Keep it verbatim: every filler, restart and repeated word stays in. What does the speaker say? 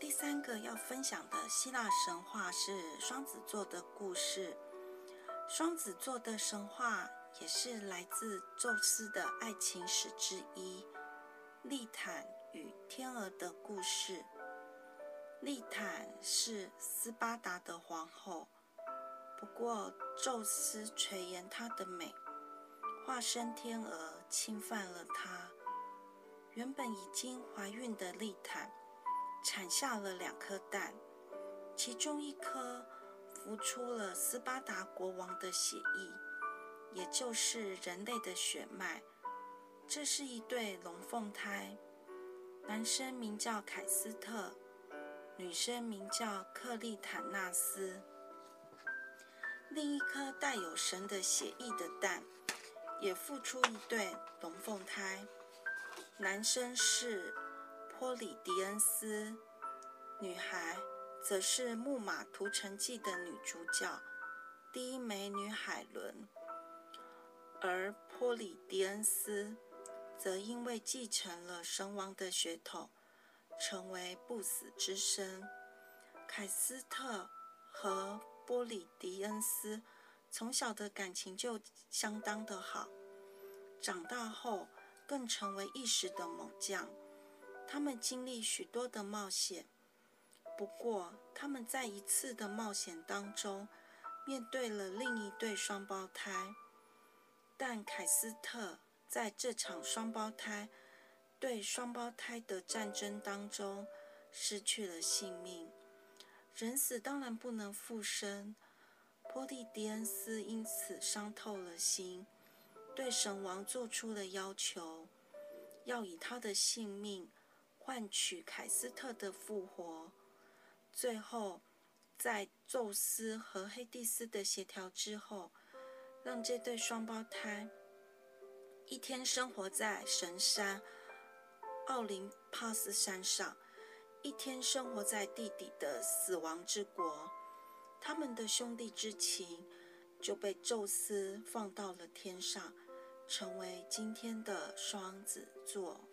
第三个要分享的希腊神话是双子座的故事。双子座的神话也是来自宙斯的爱情史之一，利坦与天鹅的故事。利坦是斯巴达的皇后，不过宙斯垂涎她的美，化身天鹅侵犯了她。原本已经怀孕的利坦产下了两颗蛋，其中一颗孵出了斯巴达国王的血液，也就是人类的血脉。这是一对龙凤胎，男生名叫凯斯特，女生名叫克利坦纳斯。另一颗带有神的血液的蛋也孵出一对龙凤胎，男生是波里迪恩斯，女孩则是《木马屠城记》的女主角第一美女海伦。而波里迪恩斯则因为继承了神王的血统，成为不死之身。凯斯特和波里迪恩斯从小的感情就相当的好，长大后更成为一时的猛将。他们经历许多的冒险，不过他们在一次的冒险当中面对了另一对双胞胎，但凯斯特在这场双胞胎对双胞胎的战争当中失去了性命。人死当然不能复生，波利迪恩斯因此伤透了心，对神王做出了要求，要以他的性命换取凯斯特的复活。最后在宙斯和黑帝斯的协调之后，让这对双胞胎一天生活在神山奥林帕斯山上，一天生活在地底的死亡之国。他们的兄弟之情就被宙斯放到了天上，成为今天的双子座。